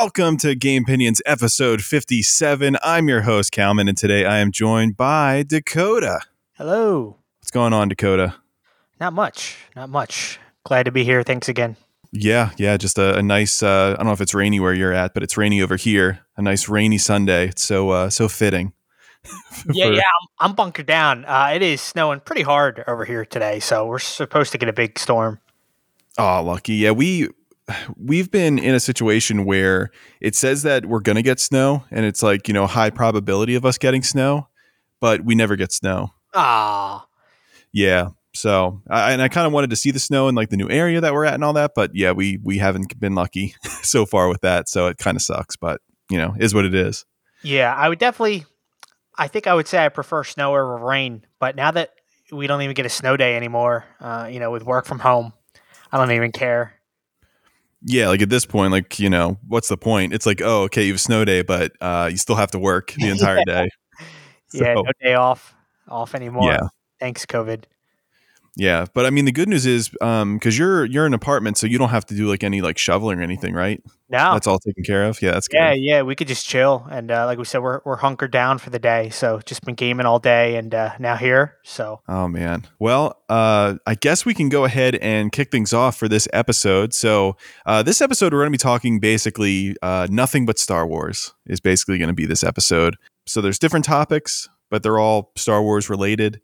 Welcome to Gamepinions episode 57. I'm your host, Kalman, and today I am joined by Dakota. Hello. What's going on, Dakota? Not much. Glad to be here. Thanks again. Yeah. Just a nice, I don't know if it's rainy where you're at, but it's rainy over here. A nice rainy Sunday. It's so fitting. Yeah. I'm bunkered down. It is snowing pretty hard over here today, so we're supposed to get a big storm. Oh, lucky. Yeah, we've been in a situation where it says that we're going to get snow, and it's like, high probability of us getting snow, but we never get snow. Ah. Yeah. So, I kind of wanted to see the snow in like the new area that we're at and all that, but yeah, we haven't been lucky so far with that. So it kind of sucks, but is what it is. Yeah. I would say I prefer snow over rain, but now that we don't even get a snow day anymore, with work from home, I don't even care. Yeah, like at this point, like, what's the point? It's like, oh, okay, you have a snow day, but you still have to work the entire day. So, yeah, no day off anymore. Yeah. Thanks, COVID. Yeah, but I mean, the good news is because you're in an apartment, so you don't have to do like any like shoveling or anything, right? No, that's all taken care of. Yeah, that's good. Yeah. We could just chill, and like we said, we're hunkered down for the day, so just been gaming all day, and now here. So. Oh man. Well, I guess we can go ahead and kick things off for this episode. So this episode, we're going to be talking basically nothing but Star Wars is basically going to be this episode. So there's different topics, but they're all Star Wars related,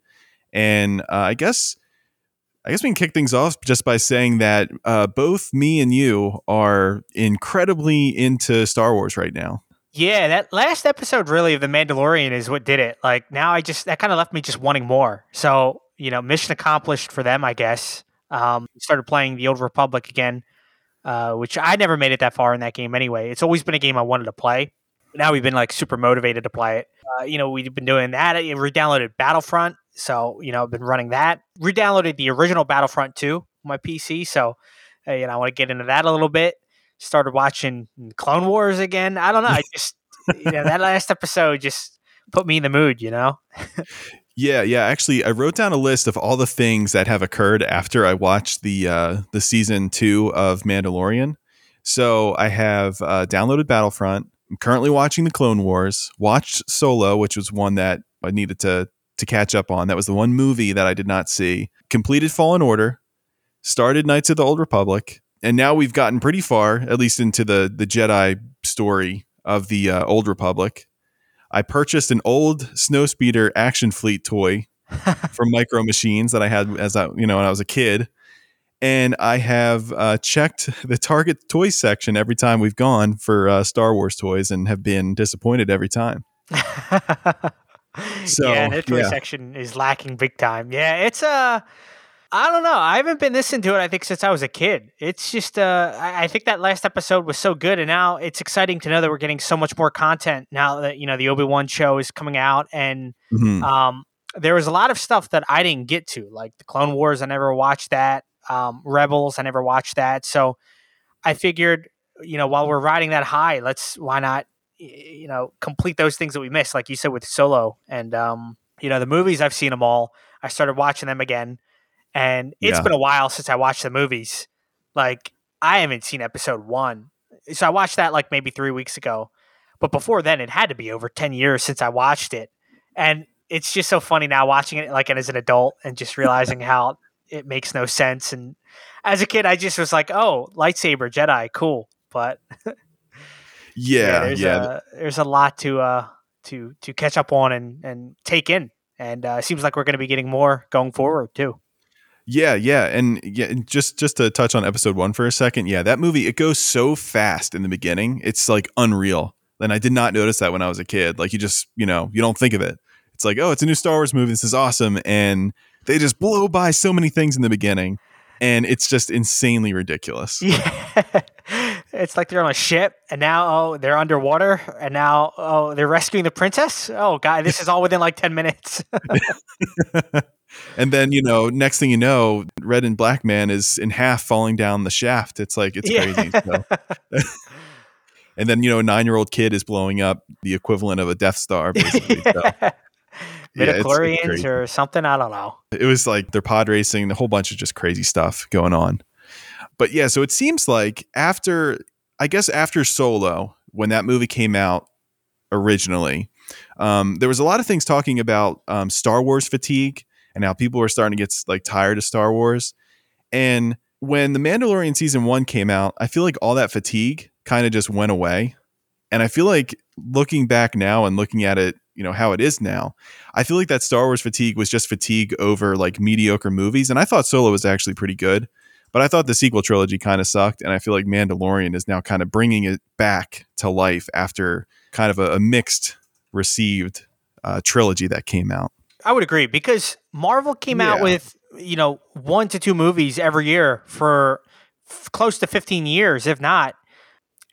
and I guess we can kick things off just by saying that both me and you are incredibly into Star Wars right now. Yeah, that last episode really of The Mandalorian is what did it. Like now that kind of left me just wanting more. So, mission accomplished for them, I guess. Started playing The Old Republic again, which I never made it that far in that game anyway. It's always been a game I wanted to play. Now we've been like super motivated to play it. We've been doing that. I redownloaded Battlefront. So, I've been running that. Redownloaded the original Battlefront 2, my PC. So, I want to get into that a little bit. Started watching Clone Wars again. I don't know. I just, that last episode just put me in the mood, Yeah. Actually, I wrote down a list of all the things that have occurred after I watched the season 2 of Mandalorian. So I have downloaded Battlefront. I'm currently watching the Clone Wars. Watched Solo, which was one that I needed to catch up on. That was the one movie that I did not see. Completed Fallen Order, started Knights of the Old Republic, and now we've gotten pretty far, at least into the Jedi story of the Old Republic. I purchased an old Snowspeeder action fleet toy from Micro Machines that I had as when I was a kid, and I have checked the Target toy section every time we've gone for Star Wars toys and have been disappointed every time. So, yeah, the toy section is lacking big time. Yeah, it's I don't know. I haven't been listening to it, I think, since I was a kid. It's just I think that last episode was so good, and now it's exciting to know that we're getting so much more content now that the Obi-Wan show is coming out, and there was a lot of stuff that I didn't get to, like the Clone Wars. I never watched that. Rebels, I never watched that. So I figured, while we're riding that high, why not? Complete those things that we missed, like you said with Solo, and the movies. I've seen them all. I started watching them again, and it's been a while since I watched the movies. Like I haven't seen episode 1, so I watched that like maybe 3 weeks ago. But before then, it had to be over 10 years since I watched it, and it's just so funny now watching it like as an adult and just realizing how it makes no sense. And as a kid, I just was like, "Oh, lightsaber Jedi, cool," but. There's a lot to catch up on and take in, and it seems like we're going to be getting more going forward too. Just to touch on episode 1 for a second, that movie, it goes so fast in the beginning, it's like unreal. And I did not notice that when I was a kid. Like you just you don't think of it. It's like, oh, it's a new Star Wars movie, this is awesome, and they just blow by so many things in the beginning. And it's just insanely ridiculous. Yeah. It's like they're on a ship, and now, oh, they're underwater, and now, oh, they're rescuing the princess. Oh, God, this is all within like 10 minutes. And then, next thing you know, Red and Black Man is in half falling down the shaft. It's like, it's crazy. So. And then, a 9-year-old kid is blowing up the equivalent of a Death Star, basically. So. Midichlorians or something, I don't know. It was like they're pod racing, the whole bunch of just crazy stuff going on. But yeah, so it seems like after I guess after Solo, when that movie came out originally, there was a lot of things talking about Star Wars fatigue and how people were starting to get like tired of Star Wars. And when The Mandalorian Season 1 came out, I feel like all that fatigue kind of just went away. And I feel like looking back now and looking at it, you know, how it is now, I feel like that Star Wars fatigue was just fatigue over like mediocre movies. And I thought Solo was actually pretty good, but I thought the sequel trilogy kind of sucked. And I feel like Mandalorian is now kind of bringing it back to life after kind of a mixed received trilogy that came out. I would agree, because Marvel came out with, you know, 1 to 2 movies every year for close to 15 years, if not.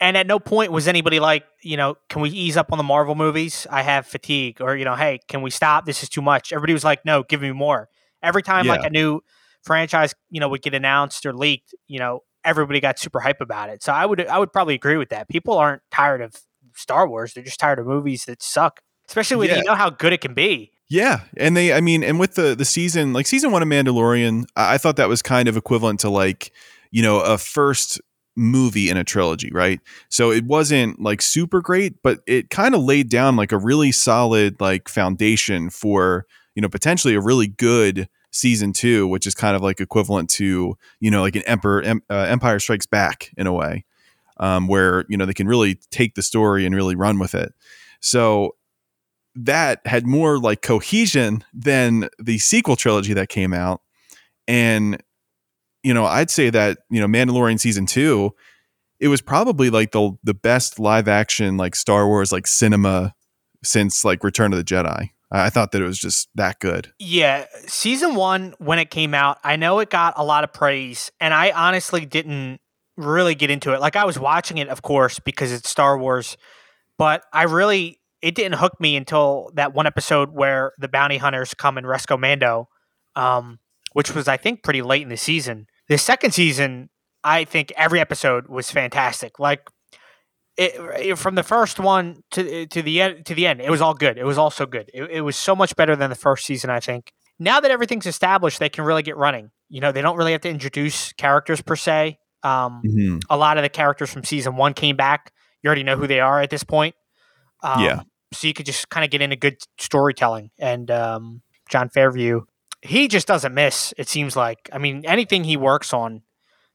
And at no point was anybody like, you know, can we ease up on the Marvel movies? I have fatigue. Or, you know, hey, can we stop? This is too much. Everybody was like, no, give me more. Every time like a new franchise, you know, would get announced or leaked, you know, everybody got super hype about it. So I would probably agree with that. People aren't tired of Star Wars. They're just tired of movies that suck, especially when you know how good it can be. Yeah. And they, I mean, and with the season, like Season 1 of Mandalorian, I thought that was kind of equivalent to like, you know, a first movie in a trilogy, right? So it wasn't like super great, but it kind of laid down like a really solid like foundation for, you know, potentially a really good Season 2, which is kind of like equivalent to, you know, like an Empire Strikes Back in a way, where, you know, they can really take the story and really run with it. So that had more like cohesion than the sequel trilogy that came out. And you know, I'd say that, you know, Mandalorian Season 2, it was probably like the best live action, like Star Wars, like cinema since like Return of the Jedi. I thought that it was just that good. Yeah. Season 1, when it came out, I know it got a lot of praise, and I honestly didn't really get into it. Like I was watching it, of course, because it's Star Wars, but it didn't hook me until that one episode where the bounty hunters come and rescue Mando, which was, I think, pretty late in the season. The second season, I think every episode was fantastic. Like from the first one to the end, it was all good. It was all so good. It was so much better than the first season, I think. Now that everything's established, they can really get running. You know, they don't really have to introduce characters per se. A lot of the characters from Season 1 came back. You already know who they are at this point. So you could just kind of get into good storytelling. And John Favreau, he just doesn't miss, it seems like. I mean, anything he works on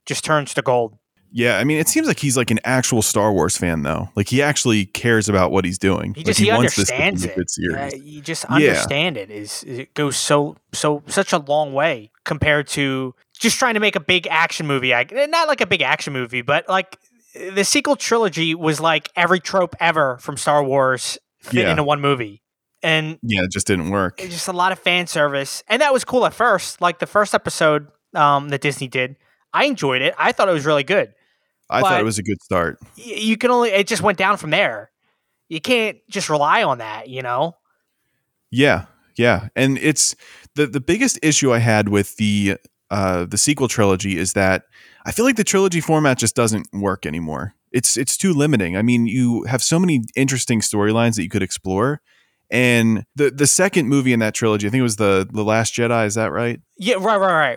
just turns to gold. Yeah, I mean, it seems like he's like an actual Star Wars fan, though. Like, he actually cares about what he's doing. He just, like, he understands it. You just understand it. It goes so such a long way compared to just trying to make a big action movie. Not like a big action movie, but like the sequel trilogy was like every trope ever from Star Wars fit into one movie. And yeah, it just didn't work. It's just a lot of fan service. And that was cool at first. Like the first episode that Disney did, I enjoyed it. I thought it was really good. I thought it was a good start. It just went down from there. You can't just rely on that, you know? Yeah. Yeah. And it's the biggest issue I had with the sequel trilogy is that I feel like the trilogy format just doesn't work anymore. It's too limiting. I mean, you have so many interesting storylines that you could explore. And the second movie in that trilogy, I think it was The Last Jedi, is that right? Yeah,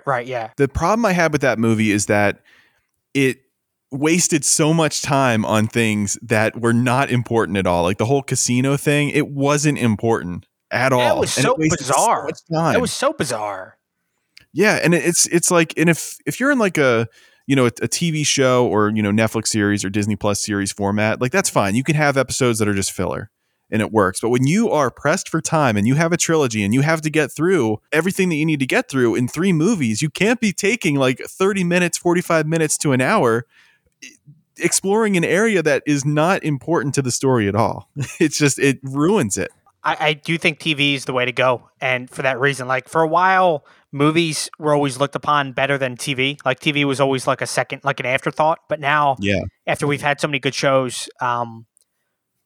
right, yeah. The problem I had with that movie is that it wasted so much time on things that were not important at all. Like the whole casino thing, it wasn't important at all. That was so bizarre. That was so bizarre. Yeah, and it's like, and if you're in like a, you know, a TV show or, you know, Netflix series or Disney Plus series format, like that's fine. You can have episodes that are just filler. And it works. But when you are pressed for time and you have a trilogy and you have to get through everything that you need to get through in 3 movies, you can't be taking like 30 minutes, 45 minutes to an hour exploring an area that is not important to the story at all. It's just, it ruins it. I do think TV is the way to go. And for that reason, like for a while, movies were always looked upon better than TV. Like TV was always like a second, like an afterthought. But now, after we've had so many good shows,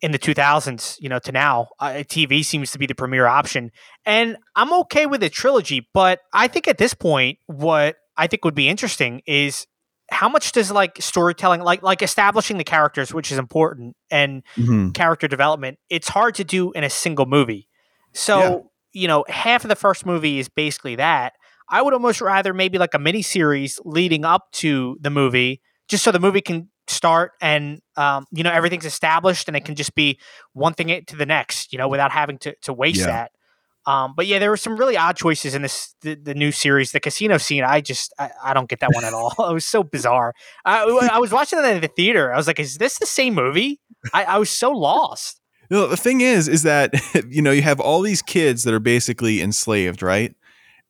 in the 2000s, you know, to now, TV seems to be the premier option. And I'm okay with a trilogy, but I think at this point, what I think would be interesting is how much does like storytelling, like establishing the characters, which is important, and character development, it's hard to do in a single movie. So, you know, half of the first movie is basically that. I would almost rather maybe like a mini series leading up to the movie, just so the movie can start and, everything's established and it can just be one thing to the next, without having to waste that. But yeah, there were some really odd choices in this, the new series, the casino scene. I don't get that one at all. It was so bizarre. I was watching that in the theater. I was like, is this the same movie? I was so lost. No, the thing is that, you have all these kids that are basically enslaved, right?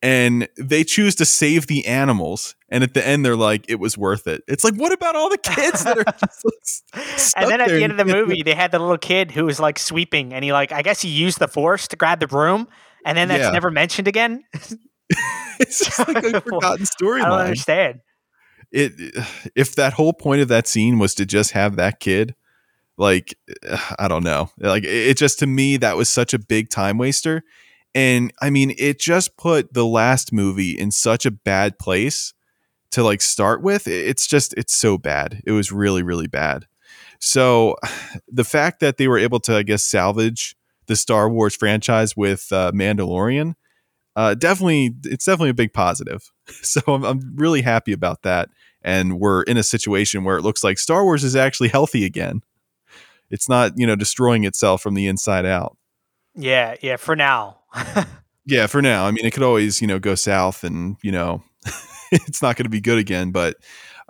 And they choose to save the animals. And at the end, they're like, it was worth it. It's like, what about all the kids that are just stuck and then at the end of the movie, they had the little kid who was like sweeping. And he I guess he used the force to grab the broom. And then that's never mentioned again. It's just like a forgotten storyline. I don't understand. If that whole point of that scene was to just have that kid, I don't know. It just, to me, that was such a big time waster. And I mean, it just put the last movie in such a bad place to start with. It's so bad. It was really, really bad. So the fact that they were able to, I guess, salvage the Star Wars franchise with Mandalorian, it's definitely a big positive. So I'm really happy about that. And we're in a situation where it looks like Star Wars is actually healthy again. It's not, destroying itself from the inside out. Yeah, for now. Yeah, for now. I mean, it could always, go south and, it's not going to be good again. But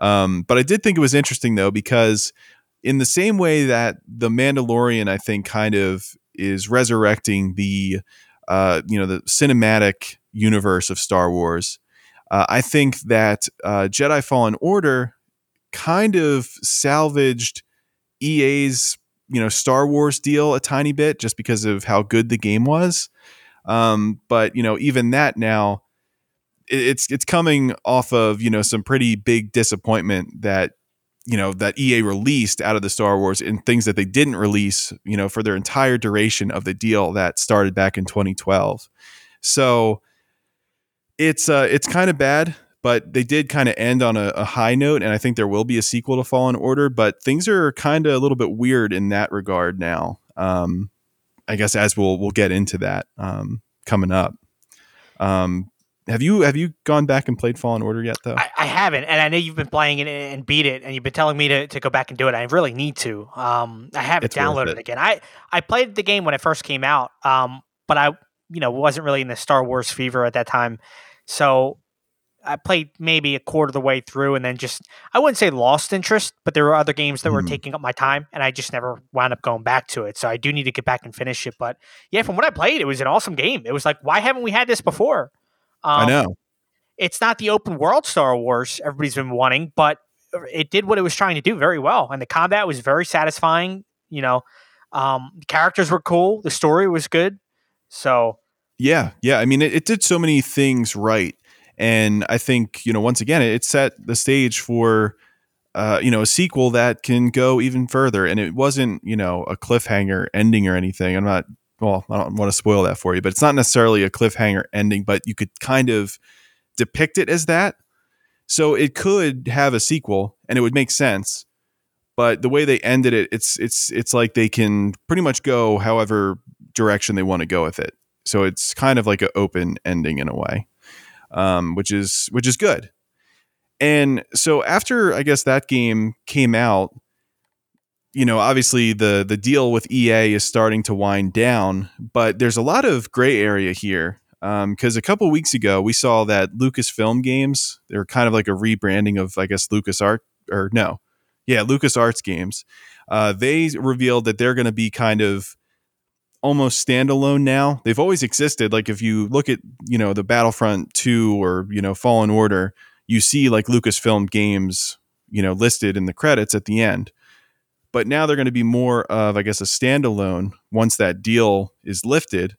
I did think it was interesting, though, because in the same way that The Mandalorian, I think, kind of is resurrecting the, the cinematic universe of Star Wars, I think that Jedi Fallen Order kind of salvaged EA's Star Wars deal a tiny bit just because of how good the game was. But even that now it's coming off of, some pretty big disappointment that, that EA released out of the Star Wars and things that they didn't release, for their entire duration of the deal that started back in 2012. So it's kind of bad, but they did kind of end on a high note, and I think there will be a sequel to Fallen Order, but things are kind of a little bit weird in that regard now. I guess as we'll get into that coming up. Have you gone back and played Fallen Order yet, though? I haven't, and I know you've been playing it and beat it, and you've been telling me to go back and do it. I really need to. I haven't downloaded it again. I played the game when it first came out, but I wasn't really in the Star Wars fever at that time, so I played maybe a quarter of the way through and then I wouldn't say lost interest, but there were other games that were taking up my time and I just never wound up going back to it. So I do need to get back and finish it. But yeah, from what I played, it was an awesome game. It was like, why haven't we had this before? I know. It's not the open world Star Wars everybody's been wanting, but it did what it was trying to do very well. And the combat was very satisfying. The characters were cool. The story was good. So yeah. I mean, it did so many things right. And I think, once again, it set the stage for, a sequel that can go even further. And it wasn't, a cliffhanger ending or anything. I don't want to spoil that for you, but it's not necessarily a cliffhanger ending, but you could kind of depict it as that. So it could have a sequel and it would make sense. But the way they ended it, it's like they can pretty much go however direction they want to go with it. So it's kind of like an open ending in a way. Which is good. And so after, I guess, that game came out, obviously the deal with EA is starting to wind down, but there's a lot of gray area here. Because a couple weeks ago, we saw that Lucasfilm Games, they're kind of like a rebranding of, I guess, LucasArts Games. They revealed that they're going to be kind of almost standalone now. They've always existed. Like if you look at, the Battlefront 2 or, Fallen Order, you see like Lucasfilm Games, listed in the credits at the end. But now they're going to be more of, I guess, a standalone once that deal is lifted.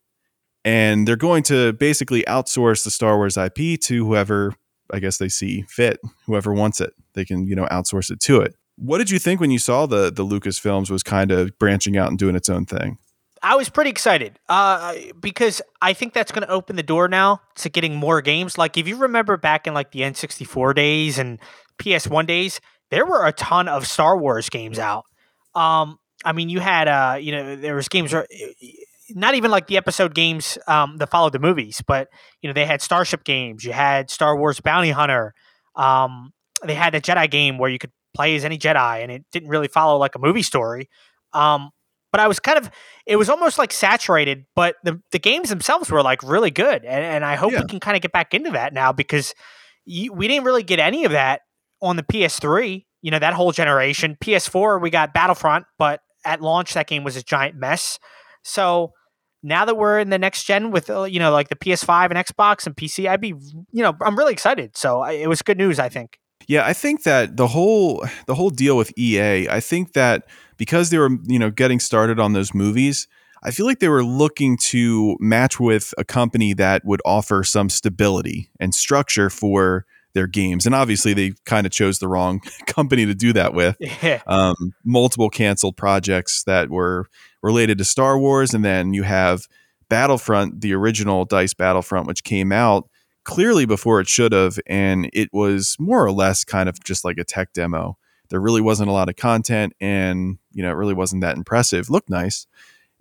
And they're going to basically outsource the Star Wars IP to whoever, I guess, they see fit, whoever wants it. They can, outsource it to it. What did you think when you saw the Lucasfilms was kind of branching out and doing its own thing? I was pretty excited because I think that's going to open the door now to getting more games. Like if you remember back in the N64 days and PS1 days, there were a ton of Star Wars games out. I mean, you had, there was games, not even like the episode games that followed the movies, but, they had Starship games. You had Star Wars Bounty Hunter. They had a Jedi game where you could play as any Jedi, and it didn't really follow like a movie story. But I was kind of, it was almost like saturated, but the games themselves were like really good. And I hope we can kind of get back into that now, because we didn't really get any of that on the PS3, you know, that whole generation. PS4, we got Battlefront, but at launch, that game was a giant mess. So now that we're in the next gen with, you know, like the PS5 and Xbox and PC, I'd be, you know, I'm really excited. So it was good news, I think. Yeah, I think that the whole deal with EA, I think that because they were, you know, getting started on those movies, I feel like they were looking to match with a company that would offer some stability and structure for their games. And obviously they kind of chose the wrong company to do that with. Multiple canceled projects that were related to Star Wars. And then you have Battlefront, the original DICE Battlefront, which came out clearly before it should have, and it was more or less kind of just like a tech demo. There really wasn't a lot of content, and you know, it really wasn't that impressive. Looked nice.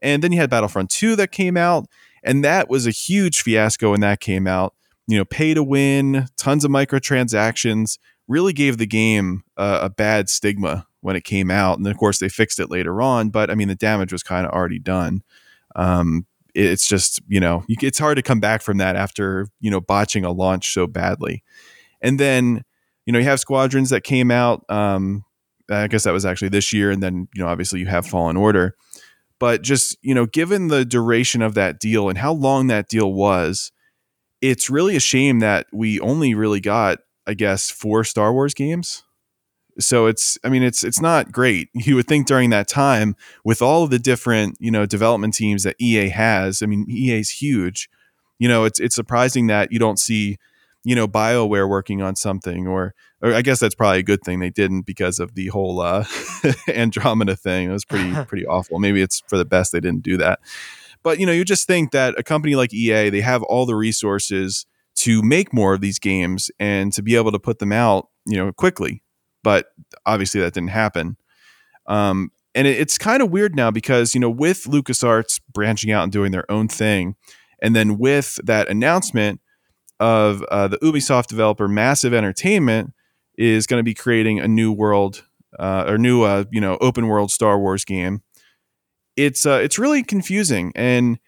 And then you had Battlefront 2 that came out, and that was a huge fiasco when that came out. You know, pay to win, tons of microtransactions, really gave the game a bad stigma when it came out. And then of course they fixed it later on, but I mean the damage was kind of already done. It's just, you know, it's hard to come back from that after, you know, botching a launch so badly. And then, you know, you have Squadrons that came out. I guess that was actually this year. And then, you know, obviously you have Fallen Order. But just, you know, given the duration of that deal and how long that deal was, it's really a shame that we only really got, I guess, 4 Star Wars games. So it's, I mean, it's not great. You would think during that time with all of the different, you know, development teams that EA has, I mean, EA's huge, you know, it's surprising that you don't see, you know, BioWare working on something, or I guess that's probably a good thing they didn't because of the whole Andromeda thing. It was pretty awful. Maybe it's for the best they didn't do that. But, you know, you just think that a company like EA, they have all the resources to make more of these games and to be able to put them out, you know, quickly. But obviously that didn't happen. And it's kind of weird now because, you know, with LucasArts branching out and doing their own thing, and then with that announcement of the Ubisoft developer Massive Entertainment is going to be creating a new world or new open world Star Wars game. It's really confusing, and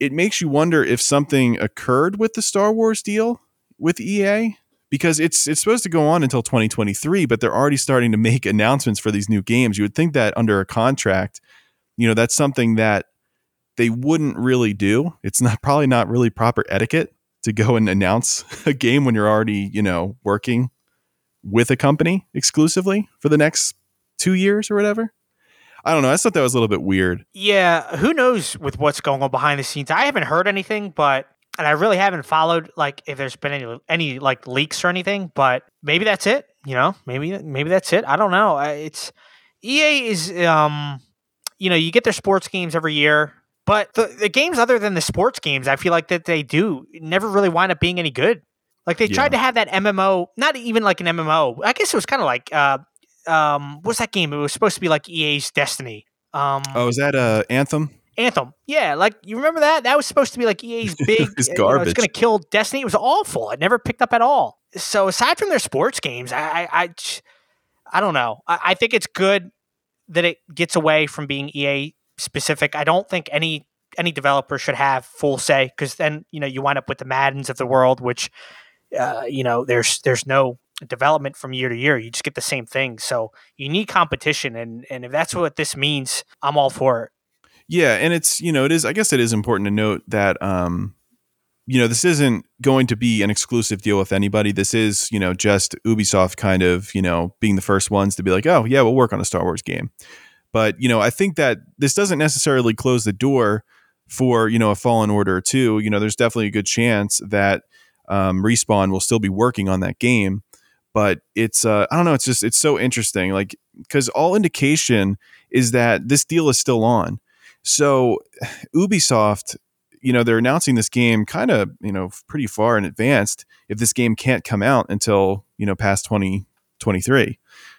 it makes you wonder if something occurred with the Star Wars deal with EA. Because it's supposed to go on until 2023, but they're already starting to make announcements for these new games. You would think that under a contract, you know, that's something that they wouldn't really do. It's not probably not really proper etiquette to go and announce a game when you're already, you know, working with a company exclusively for the next 2 years or whatever. I don't know. I thought that was a little bit weird. Yeah, who knows with what's going on behind the scenes? I haven't heard anything, but. And I really haven't followed, like, if there's been any like leaks or anything, but maybe that's it. You know, maybe that's it. I don't know. It's EA is, you know, you get their sports games every year, but the games other than the sports games, I feel like that they do never really wind up being any good. Like they tried to have that MMO, not even like an MMO. I guess it was kind of like, what's that game? It was supposed to be like EA's Destiny. Is that Anthem? Anthem. Yeah, like, you remember that? That was supposed to be like EA's big... It's garbage. It's going to kill Destiny. It was awful. It never picked up at all. So aside from their sports games, I don't know. I think it's good that it gets away from being EA specific. I don't think any developer should have full say, because then, you know, you wind up with the Maddens of the world, which, you know, there's no development from year to year. You just get the same thing. So you need competition. And if that's what this means, I'm all for it. Yeah, and it's, you know, it is, I guess it is important to note that, you know, this isn't going to be an exclusive deal with anybody. This is, you know, just Ubisoft kind of, you know, being the first ones to be like, oh, yeah, we'll work on a Star Wars game. But, you know, I think that this doesn't necessarily close the door for, you know, a Fallen Order 2. You know, there's definitely a good chance that Respawn will still be working on that game. But it's, I don't know, it's just, it's so interesting. Like, because all indication is that this deal is still on. So Ubisoft, you know, they're announcing this game kind of, you know, pretty far in advance if this game can't come out until, you know, past 2023.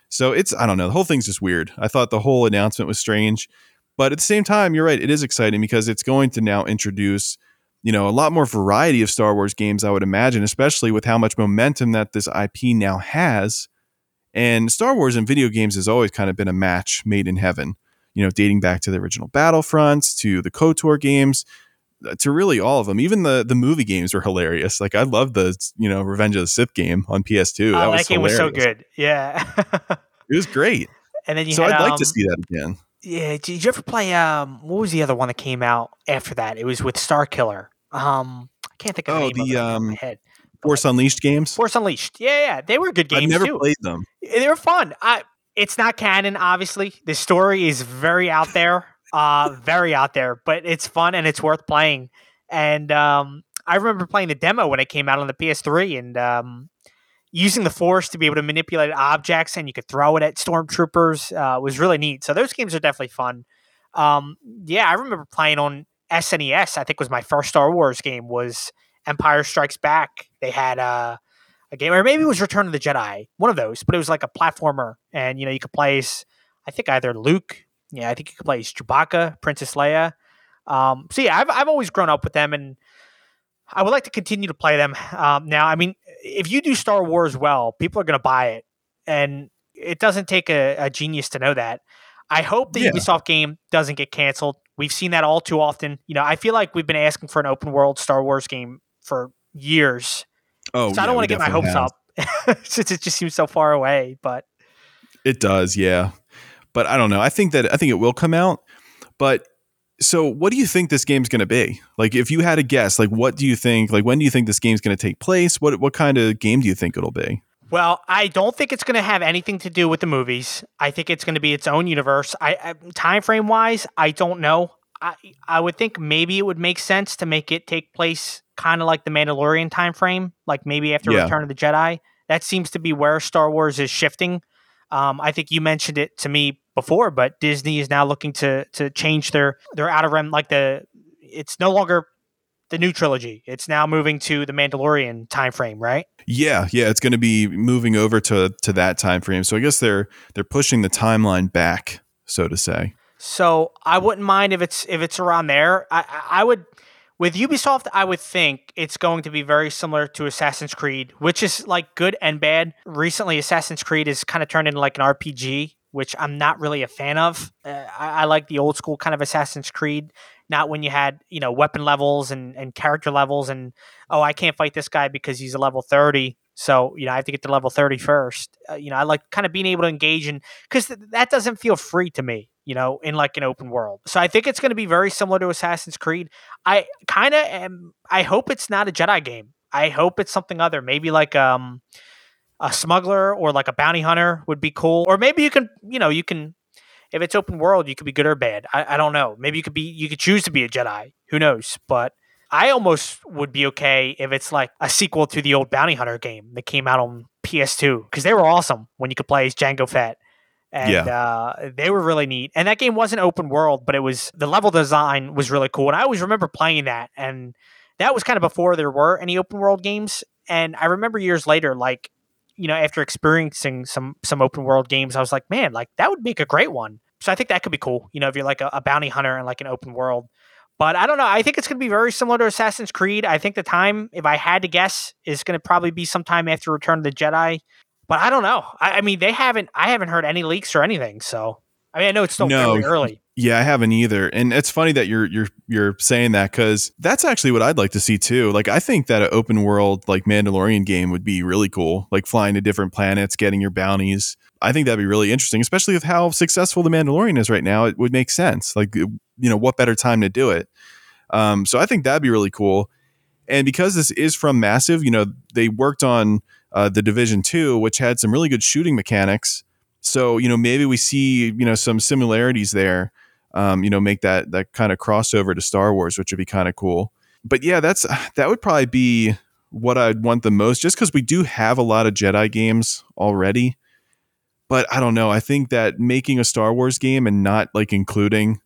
So it's, I don't know, the whole thing's just weird. I thought the whole announcement was strange, but at the same time, you're right. It is exciting because it's going to now introduce, you know, a lot more variety of Star Wars games, I would imagine, especially with how much momentum that this IP now has. And Star Wars in video games has always kind of been a match made in heaven, you know, dating back to the original Battlefronts, to the KOTOR games, to really all of them. Even the movie games were hilarious. Like, I loved the, you know, Revenge of the Sith game on PS2. That was hilarious. That game was so good. Yeah. It was great. And then I'd like to see that again. Yeah. Did you ever play, what was the other one that came out after that? It was with Star Killer. I can't think of the name of it in my head. Force Unleashed games? Force Unleashed. Yeah. They were good games, too. I've never played them. They were fun. It's not canon, obviously. The story is very out there. Very out there, but it's fun and it's worth playing. And I remember playing the demo when it came out on the PS3 and using the Force to be able to manipulate objects, and you could throw it at stormtroopers was really neat. So those games are definitely fun. I remember playing on SNES. I think was my first Star Wars game was Empire Strikes Back. They had a game, or maybe it was Return of the Jedi, one of those, but it was like a platformer, and you know, you could play as, I think, either Luke. Yeah, I think you could play as Chewbacca, Princess Leia. I've always grown up with them, and I would like to continue to play them. Now, I mean, if you do Star Wars well, people are going to buy it, and it doesn't take a genius to know that. I hope the Ubisoft game doesn't get canceled. We've seen that all too often. You know, I feel like we've been asking for an open world Star Wars game for years. I don't want to get my hopes up since it just seems so far away. But it does, yeah. But I don't know. I think it will come out. But so what do you think this game's going to be? Like, if you had a guess, like, what do you think? Like, when do you think this game's going to take place? What kind of game do you think it'll be? Well, I don't think it's going to have anything to do with the movies. I think it's going to be its own universe. I time frame wise, I don't know. I would think maybe it would make sense to make it take place kind of like the Mandalorian time frame, like maybe after Return of the Jedi. That seems to be where Star Wars is shifting. I think you mentioned it to me before, but Disney is now looking to change their outer realm. Like it's no longer the new trilogy. It's now moving to the Mandalorian timeframe, right? Yeah. It's going to be moving over to that timeframe. So I guess they're pushing the timeline back, so to say. So I wouldn't mind if it's around there. I would. With Ubisoft, I would think it's going to be very similar to Assassin's Creed, which is like good and bad. Recently, Assassin's Creed has kind of turned into like an RPG, which I'm not really a fan of. I like the old school kind of Assassin's Creed, not when you had, you know, weapon levels and character levels and, oh, I can't fight this guy because he's a level 30. So, you know, I have to get to level 30 first. I like kind of being able to engage in, because that doesn't feel free to me, you know, in like an open world. So I think it's going to be very similar to Assassin's Creed. I kind of am. I hope it's not a Jedi game. I hope it's something other, maybe like a smuggler or like a bounty hunter would be cool. Or maybe you can, if it's open world, you could be good or bad. I don't know. Maybe you could choose to be a Jedi. Who knows? But I almost would be okay if it's like a sequel to the old bounty hunter game that came out on PS2, because they were awesome when you could play as Jango Fett. And they were really neat. And that game wasn't open world, but it was, the level design was really cool. And I always remember playing that. And that was kind of before there were any open world games. And I remember years later, like, you know, after experiencing some open world games, I was like, man, like that would make a great one. So I think that could be cool. You know, if you're like a bounty hunter and like an open world. But I don't know. I think it's going to be very similar to Assassin's Creed. I think the time, if I had to guess, is going to probably be sometime after Return of the Jedi. But I don't know. I mean, I haven't heard any leaks or anything. So, I mean, I know it's still very early. Yeah, I haven't either. And it's funny that you're saying that, because that's actually what I'd like to see too. Like, I think that an open world, like Mandalorian game would be really cool. Like flying to different planets, getting your bounties. I think that'd be really interesting, especially with how successful The Mandalorian is right now. It would make sense. Like, you know, what better time to do it? So I think that'd be really cool. And because this is from Massive, you know, they worked on The Division 2, which had some really good shooting mechanics. So, you know, maybe we see, you know, some similarities there, you know, make that kind of crossover to Star Wars, which would be kind of cool. But yeah, that would probably be what I'd want the most, just because we do have a lot of Jedi games already. But I don't know. I think that making a Star Wars game and not like including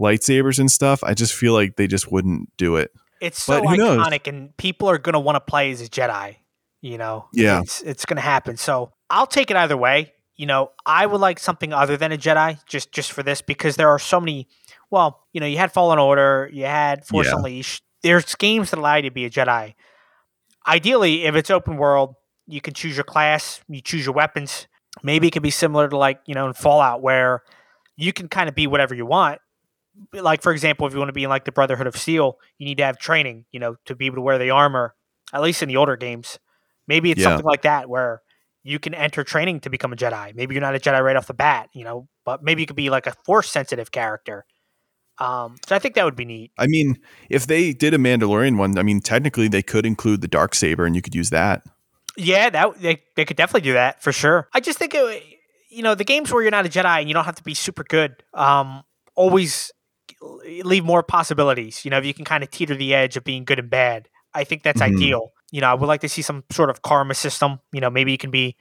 lightsabers and stuff, I just feel like they just wouldn't do it. It's so iconic, and people are going to want to play as a Jedi. You know, it's going to happen. So I'll take it either way. You know, I would like something other than a Jedi just for this, because there are so many. Well, you know, you had Fallen Order, you had Force Unleashed. There's games that allow you to be a Jedi. Ideally, if it's open world, you can choose your class, you choose your weapons. Maybe it could be similar to, like, you know, in Fallout, where you can kind of be whatever you want. Like, for example, if you want to be in, like, the Brotherhood of Steel, you need to have training, you know, to be able to wear the armor, at least in the older games. Maybe it's something like that where you can enter training to become a Jedi. Maybe you're not a Jedi right off the bat, you know, but maybe you could be like a Force-sensitive character. So I think that would be neat. I mean, if they did a Mandalorian one, I mean, technically they could include the Darksaber and you could use that. Yeah, that they could definitely do that for sure. I just think, it, you know, the games where you're not a Jedi and you don't have to be super good, always leave more possibilities. You know, if you can kind of teeter the edge of being good and bad, I think that's ideal. You know, I would like to see some sort of karma system. You know, maybe you can be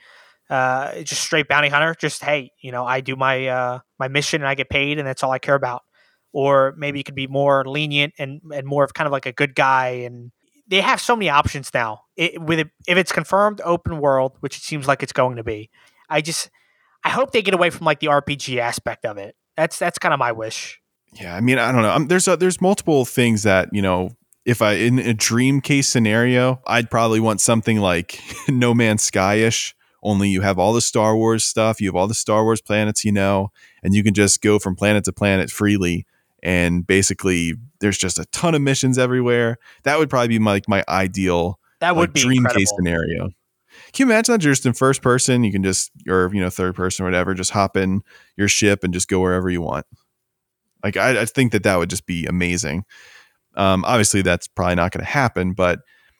just straight bounty hunter. Just, hey, you know, I do my my mission and I get paid and that's all I care about. Or maybe you could be more lenient and more of kind of like a good guy. And they have so many options now. If it's confirmed open world, which it seems like it's going to be, I hope they get away from like the RPG aspect of it. That's kind of my wish. Yeah, I mean, I don't know. There's multiple things that, you know, if I in a dream case scenario, I'd probably want something like No Man's Sky-ish. Only you have all the Star Wars stuff, you have all the Star Wars planets, you know, and you can just go from planet to planet freely. And basically, there's just a ton of missions everywhere. That would probably be my ideal dream case scenario. Can you imagine that just in first person? You can just, or, you know, third person or whatever, just hop in your ship and just go wherever you want. Like, I think that would just be amazing. Obviously, that's probably not going to happen. But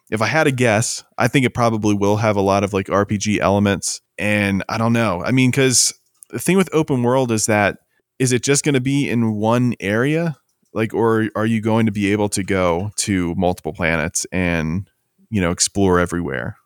if I had a guess, I think it probably will have a lot of like RPG elements. And I don't know. I mean, because the thing with open world is that, is it just going to be in one area? Like, or are you going to be able to go to multiple planets and, you know, explore everywhere?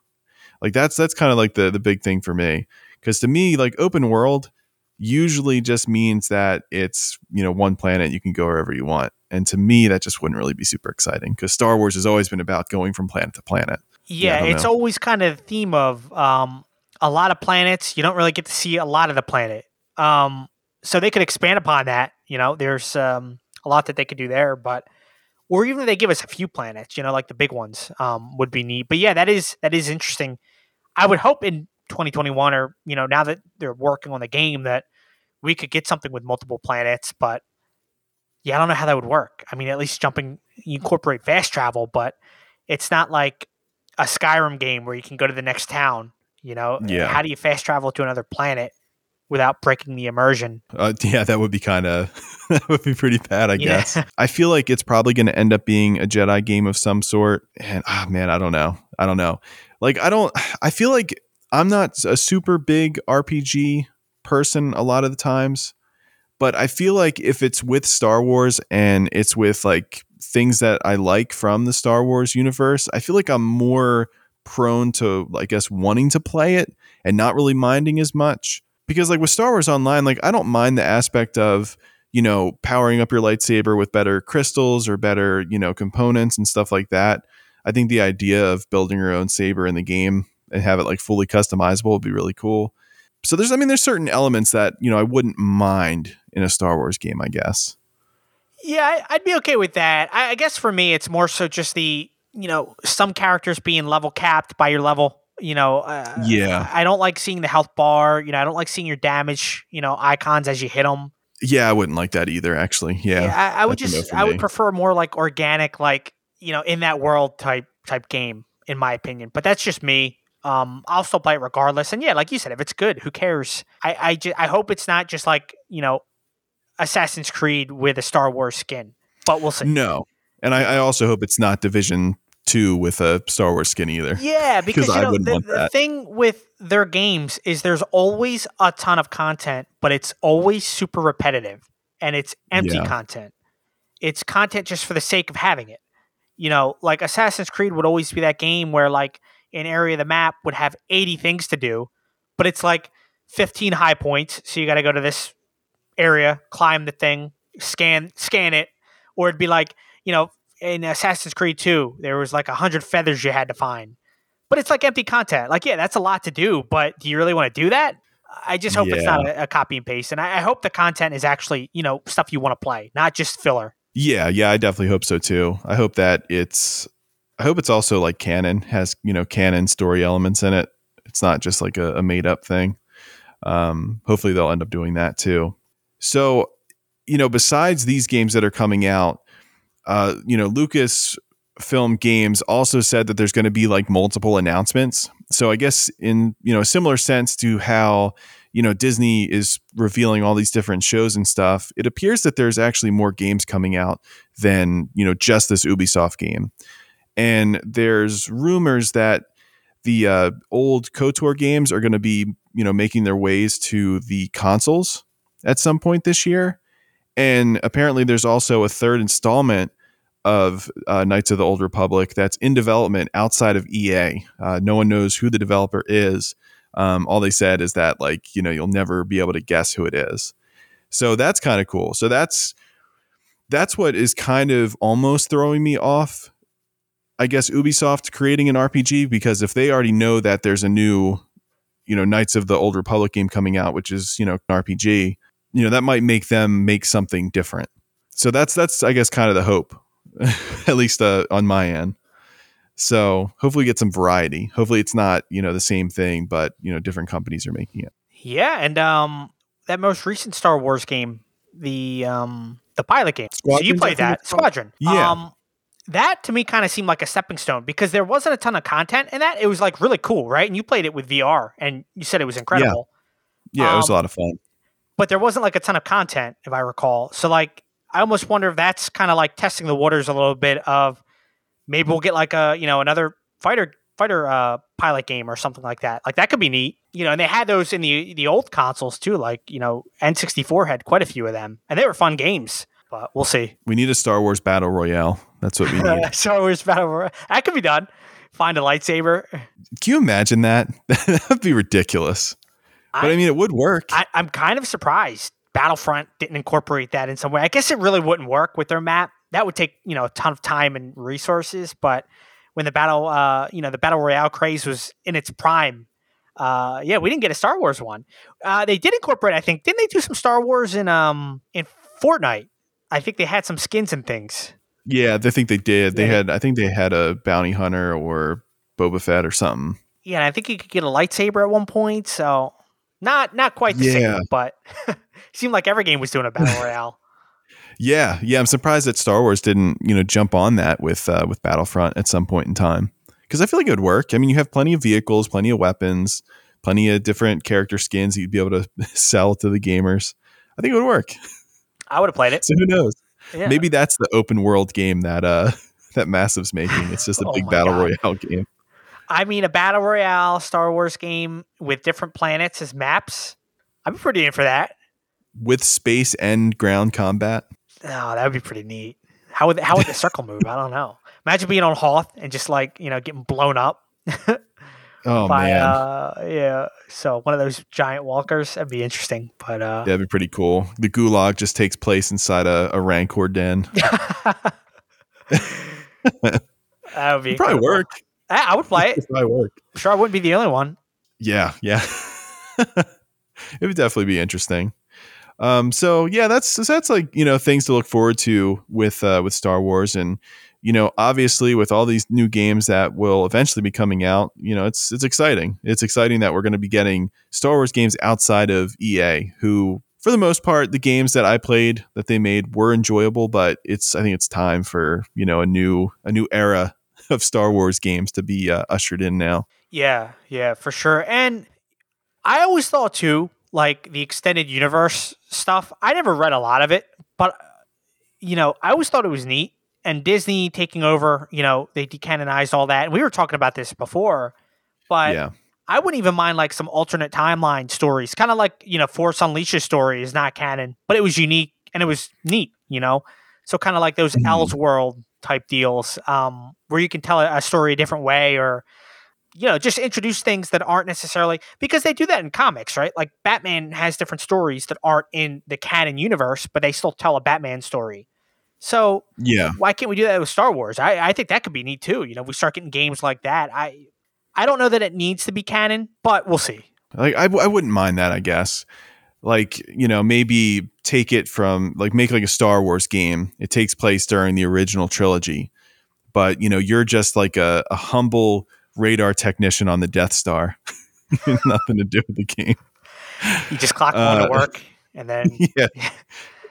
Like that's kind of like the big thing for me. Cause to me, like, open world usually just means that it's, you know, one planet, you can go wherever you want. And to me, that just wouldn't really be super exciting because Star Wars has always been about going from planet to planet. Yeah. It's always kind of the theme of, a lot of planets. You don't really get to see a lot of the planet. So they could expand upon that. You know, there's a lot that they could do there, but, or even if they give us a few planets, you know, like the big ones, would be neat. But yeah, that is interesting. I would hope in 2021, or, you know, now that they're working on the game, that we could get something with multiple planets. But yeah, I don't know how that would work. I mean, at least you incorporate fast travel, but it's not like a Skyrim game where you can go to the next town, you know. Yeah. How do you fast travel to another planet without breaking the immersion? Yeah, that would be that would be pretty bad, I guess. I feel like it's probably going to end up being a Jedi game of some sort. And, I don't know. Like, I feel like I'm not a super big RPG person a lot of the times, but I feel like if it's with Star Wars and it's with like things that I like from the Star Wars universe, I feel like I'm more prone to, I guess, wanting to play it and not really minding as much. Because like with Star Wars Online, like, I don't mind the aspect of, you know, powering up your lightsaber with better crystals or better, you know, components and stuff like that. I think the idea of building your own saber in the game and have it like fully customizable would be really cool. So there's certain elements that, you know, I wouldn't mind in a Star Wars game, I guess. Yeah, I'd be okay with that. I guess for me, it's more so just the, you know, some characters being level capped by your level. You know, I don't like seeing the health bar. You know, I don't like seeing your damage, you know, icons as you hit them. Yeah, I wouldn't like that either, actually. Yeah, I would prefer more like organic, like, you know, in that world type game, in my opinion. But that's just me. I'll still play it regardless. And yeah, like you said, if it's good, who cares? I hope it's not just like, you know, Assassin's Creed with a Star Wars skin. But we'll see. No, and I also hope it's not Division 2 with a Star Wars skin either. Yeah, because you know, the thing with their games is there's always a ton of content, but it's always super repetitive and it's empty content. It's content just for the sake of having it. You know, like Assassin's Creed would always be that game where like an area of the map would have 80 things to do, but it's like 15 high points. So you got to go to this area, climb the thing, scan it, or it'd be like, you know, in Assassin's Creed 2, there was like 100 feathers you had to find. But it's like empty content. Like, yeah, that's a lot to do, but do you really want to do that? I just hope it's not a copy and paste. And I hope the content is actually, you know, stuff you want to play, not just filler. Yeah, I definitely hope so too. I hope that it's also like canon, has, you know, canon story elements in it. It's not just like a made up thing. Hopefully they'll end up doing that too. So, you know, besides these games that are coming out, you know, Lucasfilm Games also said that there's going to be like multiple announcements. So I guess in, you know, a similar sense to how, you know, Disney is revealing all these different shows and stuff, it appears that there's actually more games coming out than, you know, just this Ubisoft game. And there's rumors that the old KOTOR games are going to be, you know, making their ways to the consoles at some point this year. And apparently there's also a third installment of Knights of the Old Republic that's in development outside of EA. No one knows who the developer is. All they said is that, like, you know, you'll never be able to guess who it is. So that's kind of cool. So that's what is kind of almost throwing me off, I guess, Ubisoft creating an RPG, because if they already know that there's a new, you know, Knights of the Old Republic game coming out, which is, you know, an RPG, you know, that might make them make something different. So that's I guess kind of the hope, at least on my end. So hopefully get some variety. Hopefully it's not, you know, the same thing, but, you know, different companies are making it. Yeah. And that most recent Star Wars game, the pilot game, Squadron, so you played that, Squadron. Yeah. That to me kind of seemed like a stepping stone, because there wasn't a ton of content in that. It was like really cool, right? And you played it with VR and you said it was incredible. Yeah, it was a lot of fun. But there wasn't like a ton of content, if I recall. So like, I almost wonder if that's kind of like testing the waters a little bit of, maybe we'll get like a, you know, another fighter pilot game or something like that. Like that could be neat, you know. And they had those in the old consoles too. Like, you know, N64 had quite a few of them, and they were fun games. But we'll see. We need a Star Wars battle royale. That's what we need. Star Wars battle royale. That could be done. Find a lightsaber. Can you imagine that? That would be ridiculous. But I mean, it would work. I'm kind of surprised Battlefront didn't incorporate that in some way. I guess it really wouldn't work with their map. That would take, you know, a ton of time and resources. But when the battle, you know, the battle royale craze was in its prime, yeah, we didn't get a Star Wars one. They did incorporate, I think, didn't they do some Star Wars in Fortnite? I think they had some skins and things. Yeah, I think they did. They had, I think they had a bounty hunter or Boba Fett or something. Yeah, and I think you could get a lightsaber at one point. So not quite the same, but seemed like every game was doing a battle royale. Yeah. I'm surprised that Star Wars didn't, you know, jump on that with Battlefront at some point in time, because I feel like it would work. I mean, you have plenty of vehicles, plenty of weapons, plenty of different character skins that you'd be able to sell to the gamers. I think it would work. I would have played it. So who knows? Yeah. Maybe that's the open world game that that Massive's making. It's just a big battle royale game. I mean, a battle royale Star Wars game with different planets as maps. I'm pretty in for that. With space and ground combat. Oh, that would be pretty neat. How would the circle move? I don't know. Imagine being on Hoth and just like, you know, getting blown up. Man. Yeah. So one of those giant walkers, that'd be interesting. But that'd be pretty cool. The gulag just takes place inside a rancor den. That would be probably work. I would play it. Probably work. I'm sure I wouldn't be the only one. Yeah. It would definitely be interesting. So yeah, that's like, you know, things to look forward to with Star Wars. And, you know, obviously with all these new games that will eventually be coming out, you know, it's exciting. It's exciting that we're going to be getting Star Wars games outside of EA, who for the most part, the games that I played that they made were enjoyable, but I think it's time for, you know, a new era of Star Wars games to be ushered in now. Yeah, for sure. And I always thought too, like the extended universe stuff, I never read a lot of it, but, you know, I always thought it was neat. And Disney taking over, you know, they decanonized all that. And we were talking about this before, but yeah. I wouldn't even mind like some alternate timeline stories, kind of like, you know, Force Unleashed's story is not canon, but it was unique and it was neat, you know? So kind of like those Elseworld type deals, where you can tell a story a different way, or, you know, just introduce things that aren't necessarily, because they do that in comics, right? Like Batman has different stories that aren't in the canon universe, but they still tell a Batman story. So yeah, why can't we do that with Star Wars? I think that could be neat too. You know, we start getting games like that. I don't know that it needs to be canon, but we'll see. Like I wouldn't mind that, I guess. Like, you know, maybe take it from like, make like a Star Wars game. It takes place during the original trilogy, but you know, you're just like a humble radar technician on the Death Star. Nothing to do with the game. You just clock going to work, and then yeah.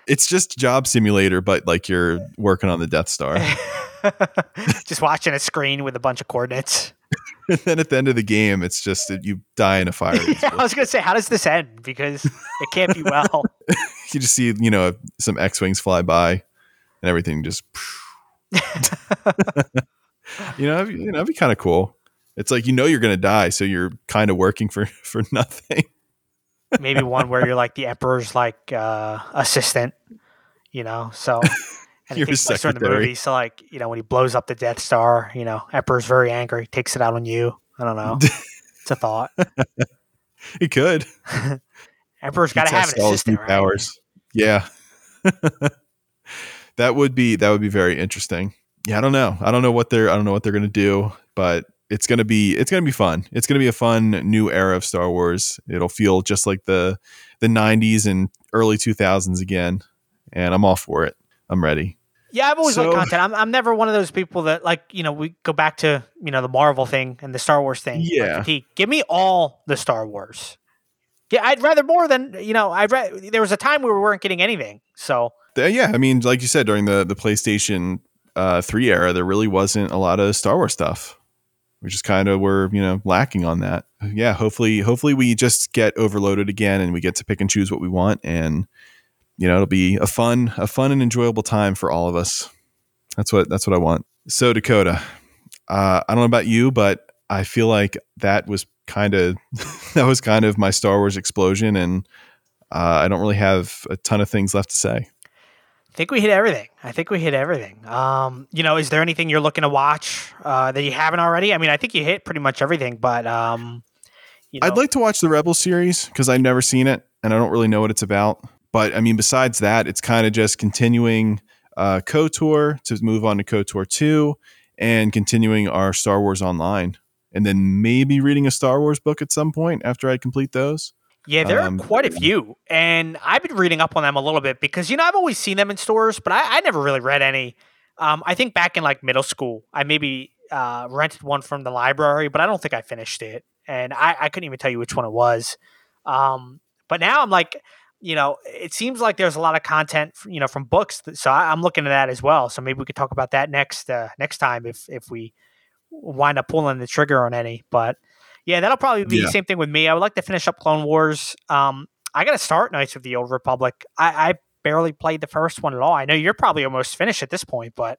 It's just Job Simulator, but like you're working on the Death Star. Just watching a screen with a bunch of coordinates. And then at the end of the game, it's just that you die in a fire. Yeah, I was going to say, how does this end? Because it can't be well. You just see, you know, some X-Wings fly by and everything just... you know, it'd be kind of cool. It's like, you know, you're going to die, so you're kind of working for nothing. Maybe one where you're like the Emperor's like assistant, you know, so... And it takes place during the movie, so like, you know, when he blows up the Death Star, you know, Emperor's very angry, takes it out on you. I don't know. It's a thought. He could. Emperor's got to have an assistant, right? Powers. Yeah. that would be very interesting. Yeah, I don't know what they're going to do, but it's going to be fun. It's going to be a fun new era of Star Wars. It'll feel just like the 90s and early 2000s again, and I'm all for it. I'm ready. Yeah, I've always liked content. I'm never one of those people that, like, you know, we go back to, you know, the Marvel thing and the Star Wars thing. Yeah. Like, give me all the Star Wars. Yeah, I'd rather more than, you know, there was a time where we weren't getting anything. So. Yeah, I mean, like you said, during the PlayStation 3 era, there really wasn't a lot of Star Wars stuff. We just kind of were, you know, lacking on that. Yeah, hopefully we just get overloaded again and we get to pick and choose what we want, and you know, it'll be a fun and enjoyable time for all of us. That's what I want. So Dakota, I don't know about you, but I feel like that was kind of my Star Wars explosion, and I don't really have a ton of things left to say. I think we hit everything. You know, is there anything you're looking to watch that you haven't already? I mean, I think you hit pretty much everything, but you know. I'd like to watch the Rebels series because I've never seen it, and I don't really know what it's about. But I mean, besides that, it's kind of just continuing KOTOR to move on to KOTOR 2 and continuing our Star Wars Online. And then maybe reading a Star Wars book at some point after I complete those. Yeah, there are quite a few. And I've been reading up on them a little bit because, you know, I've always seen them in stores, but I never really read any. I think back in like middle school, I maybe rented one from the library, but I don't think I finished it. And I couldn't even tell you which one it was. But now I'm like... You know, it seems like there's a lot of content, you know, from books. So I'm looking at that as well. So maybe we could talk about that next time if we wind up pulling the trigger on any. But yeah, that'll probably be the same thing with me. I would like to finish up Clone Wars. I got to start Knights of the Old Republic. I barely played the first one at all. I know you're probably almost finished at this point, but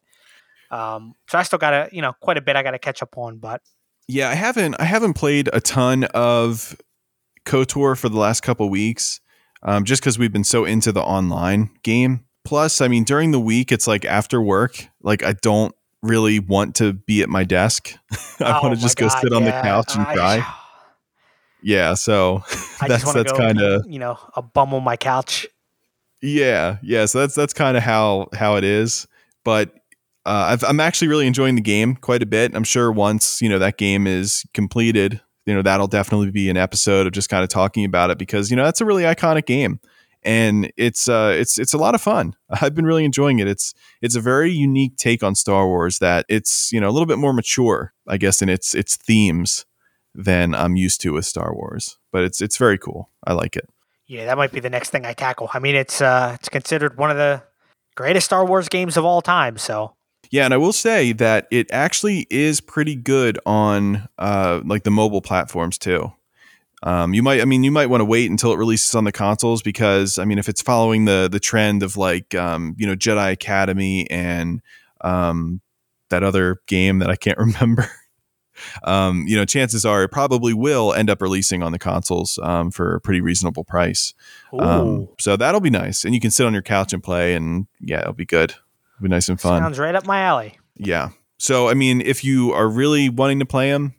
so I still got to, you know, quite a bit I got to catch up on. But yeah, I haven't played a ton of KOTOR for the last couple of weeks. Just because we've been so into the online game. Plus, I mean, during the week, it's like after work, like I don't really want to be at my desk. I want to just go sit on the couch and cry. Yeah, so that's kind of, you know, a bum on my couch. Yeah. So that's kind of how it is. But I'm actually really enjoying the game quite a bit. I'm sure once, you know, that game is completed, you know, that'll definitely be an episode of just kind of talking about it because, you know, that's a really iconic game and it's a lot of fun. I've been really enjoying it. It's a very unique take on Star Wars that it's, you know, a little bit more mature, I guess, in its themes than I'm used to with Star Wars, but it's very cool. I like it. Yeah. That might be the next thing I tackle. I mean, it's considered one of the greatest Star Wars games of all time. So yeah, and I will say that it actually is pretty good on like the mobile platforms too. You might want to wait until it releases on the consoles because, I mean, if it's following the trend of like you know, Jedi Academy and that other game that I can't remember, you know, chances are it probably will end up releasing on the consoles for a pretty reasonable price. So that'll be nice, and you can sit on your couch and play, and yeah, it'll be good. Be nice and fun. Sounds right up my alley. Yeah. So, I mean, if you are really wanting to play them,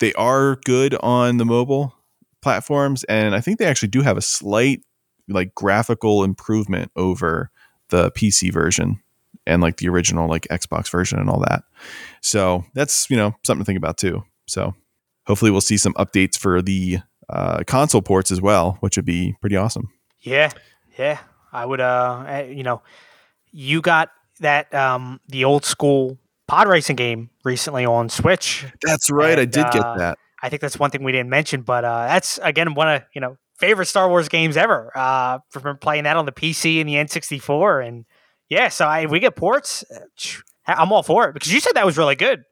they are good on the mobile platforms, and I think they actually do have a slight like graphical improvement over the PC version and like the original like Xbox version and all that. So that's, you know, something to think about too. So hopefully we'll see some updates for the console ports as well, which would be pretty awesome. Yeah. I would, you know, you got that the old school pod racing game recently on Switch. That's right, and I did get that. I think that's one thing we didn't mention, but that's again one of, you know, favorite Star Wars games ever. From playing that on the PC and the N64, and yeah, so if we get ports, I'm all for it, because you said that was really good.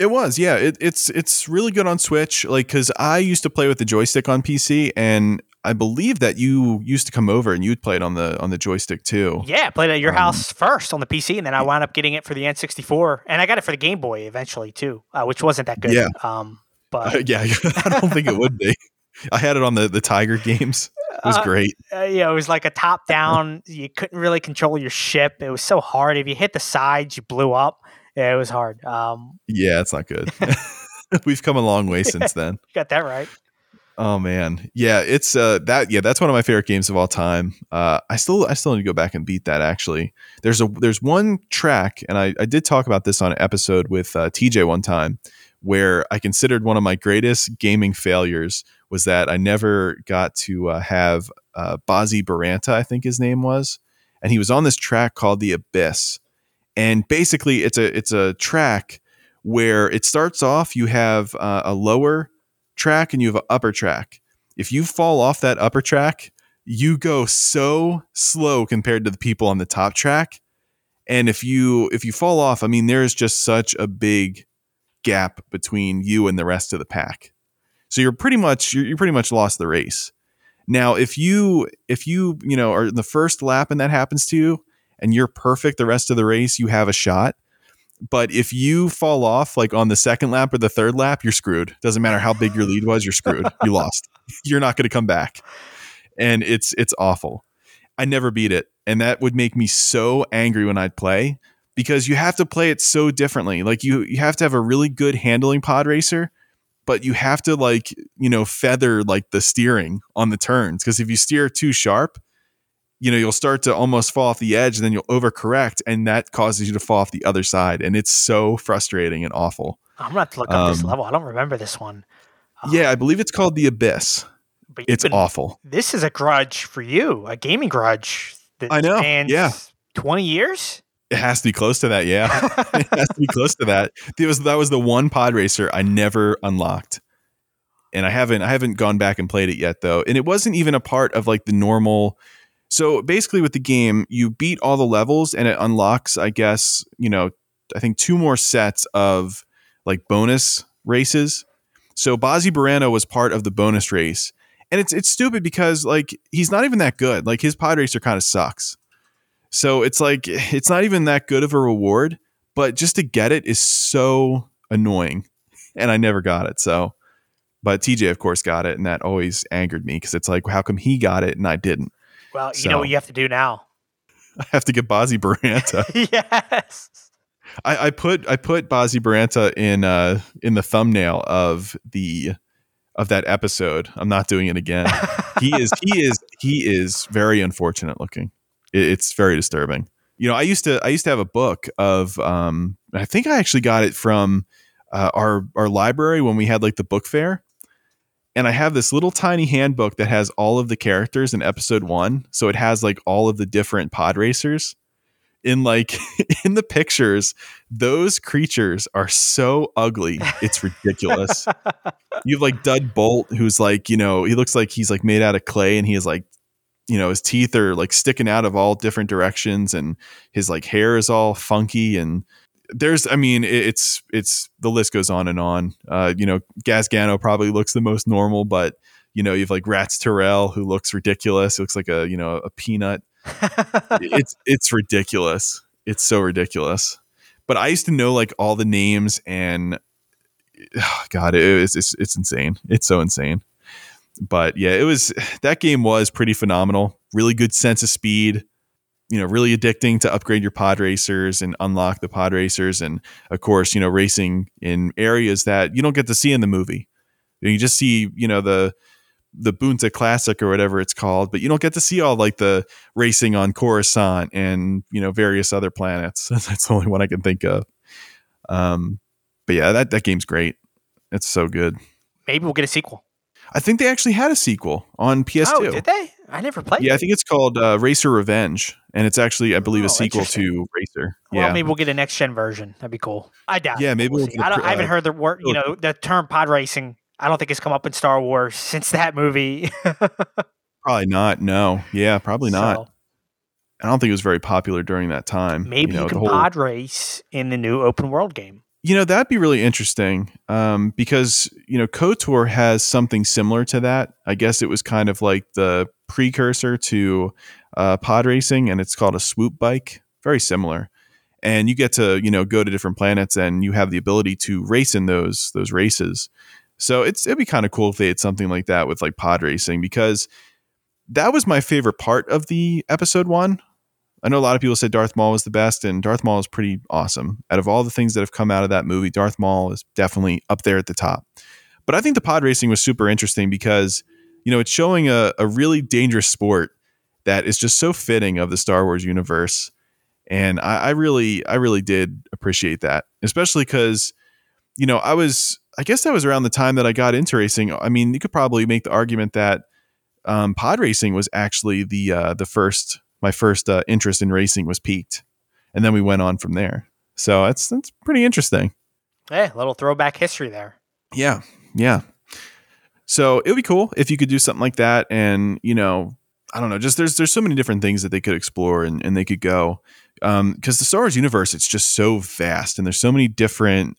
It was, yeah. It's really good on Switch, like, because I used to play with the joystick on PC, and I believe that you used to come over and you'd play it on the joystick too. Yeah, I played it at your house first on the PC, and then I wound up getting it for the N64, and I got it for the Game Boy eventually too, which wasn't that good. Yeah, but yeah, I don't think it would be. I had it on the Tiger games. It was great. Yeah, it was like a top down. You couldn't really control your ship. It was so hard. If you hit the sides, you blew up. Yeah, it was hard. Yeah, it's not good. We've come a long way since then. You got that right. Oh man, yeah, it's that's one of my favorite games of all time. I still need to go back and beat that. Actually, there's one track, and I did talk about this on an episode with TJ one time, where I considered one of my greatest gaming failures was that I never got to have Bozzie Baranta, I think his name was, and he was on this track called The Abyss, and basically it's a track where it starts off, you have a lower track and you have an upper track. If you fall off that upper track, you go so slow compared to the people on the top track, and if you fall off, I mean, there's just such a big gap between you and the rest of the pack, so you're pretty much lost the race. Now if you you know, are in the first lap and that happens to you and you're perfect the rest of the race, you have a shot. But if you fall off, like on the second lap or the third lap, you're screwed. Doesn't matter how big your lead was, you're screwed. You lost. You're not going to come back. And it's awful. I never beat it. And that would make me so angry when I'd play, because you have to play it so differently. Like you have to have a really good handling pod racer, but you have to, like, you know, feather like the steering on the turns. Cause if you steer too sharp, you know, you'll start to almost fall off the edge, and then you'll overcorrect, and that causes you to fall off the other side. And it's so frustrating and awful. I'm going to have to look up this level. I don't remember this one. Yeah, I believe it's called The Abyss. But it's awful. This is a grudge for you, a gaming grudge. That I know. Spans 20 years? It has to be close to that, yeah. It has to be close to that. That was the one pod racer I never unlocked. And I haven't gone back and played it yet, though. And it wasn't even a part of like the normal... So basically with the game, you beat all the levels and it unlocks, I guess, you know, I think two more sets of like bonus races. So Bozzie Baranta was part of the bonus race, and it's stupid because like, he's not even that good. Like his pod racer kind of sucks. So it's like, it's not even that good of a reward, but just to get it is so annoying, and I never got it. So, but TJ of course got it, and that always angered me, because it's like, how come he got it and I didn't? Well, you know what you have to do now. I have to get Bozzie Baranta. Yes. I put Bozzie Baranta in the thumbnail of that episode. I'm not doing it again. He is very unfortunate looking. It's very disturbing. You know, I used to have a book of I think I actually got it from our library when we had like the book fair. And I have this little tiny handbook that has all of the characters in episode one. So it has like all of the different pod racers in like in the pictures. Those creatures are so ugly. It's ridiculous. You have like Dud Bolt, who's like, you know, he looks like he's like made out of clay, and he is like, you know, his teeth are like sticking out of all different directions, and his like hair is all funky, and there's, I mean, it's the list goes on and on. You know, Gasgano probably looks the most normal, but you know, you have like Rats Terrell, who looks ridiculous. It looks like a, you know, a peanut. It's ridiculous. It's so ridiculous. But I used to know like all the names, and God, it's insane. It's so insane. But yeah, that game was pretty phenomenal. Really good sense of speed. You know, really addicting to upgrade your pod racers and unlock the pod racers. And of course, you know, racing in areas that you don't get to see in the movie. You just see, you know, the Boonta Classic or whatever it's called, but you don't get to see all like the racing on Coruscant and, you know, various other planets. That's the only one I can think of. But yeah, that game's great. It's so good. Maybe we'll get a sequel. I think they actually had a sequel on PS2. Oh, did they? I never played it. Yeah, I think it's called Racer Revenge, and it's actually, I believe, a sequel to Racer. Well, maybe we'll get a next-gen version. That'd be cool. I doubt it. Yeah, maybe we'll get I haven't heard the word, you know, the term pod racing I don't think it's come up in Star Wars since that movie. Probably not. No. Yeah, probably not. So, I don't think it was very popular during that time. Maybe you can pod race in the new open world game. You know, that'd be really interesting because, you know, KOTOR has something similar to that. I guess it was kind of like the precursor to pod racing, and it's called a swoop bike. Very similar. And you get to, you know, go to different planets and you have the ability to race in those races. So it'd be kind of cool if they had something like that with like pod racing, because that was my favorite part of the episode one. I know a lot of people said Darth Maul was the best, and Darth Maul is pretty awesome. Out of all the things that have come out of that movie, Darth Maul is definitely up there at the top. But I think the pod racing was super interesting because, you know, it's showing a really dangerous sport that is just so fitting of the Star Wars universe. And I really did appreciate that, especially because, you know, I guess that was around the time that I got into racing. I mean, you could probably make the argument that pod racing was actually my first interest in racing was piqued, and then we went on from there. So that's pretty interesting. Hey, a little throwback history there. Yeah. Yeah. So it would be cool if you could do something like that. And, you know, I don't know, just there's so many different things that they could explore and they could go, because the Star Wars universe, it's just so vast, and there's so many different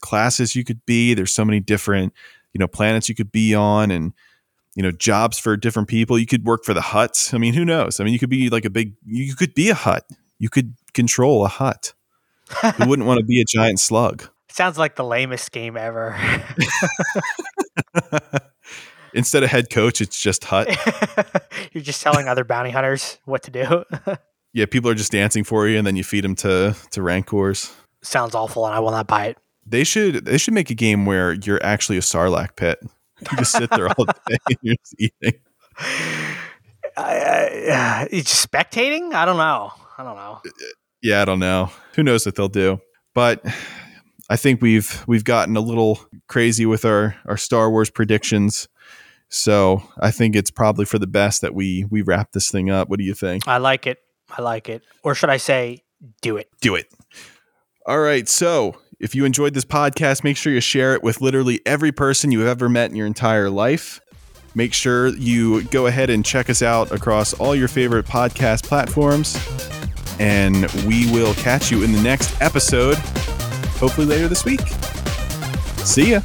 classes you could be. There's so many different, you know, planets you could be on, and, you know, jobs for different people. You could work for the Hutts. I mean, who knows? I mean, you could be a Hutt. You could control a Hutt. Who wouldn't want to be a giant slug? Sounds like the lamest game ever. Instead of head coach, it's just Hutt. You're just telling other bounty hunters what to do. Yeah, people are just dancing for you, and then you feed them to Rancors. Sounds awful, and I will not buy it. They should make a game where you're actually a Sarlacc pit. You just sit there all day and you're just eating. Just spectating? I don't know. Yeah, I don't know. Who knows what they'll do? But I think we've gotten a little crazy with our Star Wars predictions. So I think it's probably for the best that we wrap this thing up. What do you think? I like it. Or should I say, do it. Do it. All right. So if you enjoyed this podcast, make sure you share it with literally every person you've ever met in your entire life. Make sure you go ahead and check us out across all your favorite podcast platforms. And we will catch you in the next episode, hopefully later this week. See ya.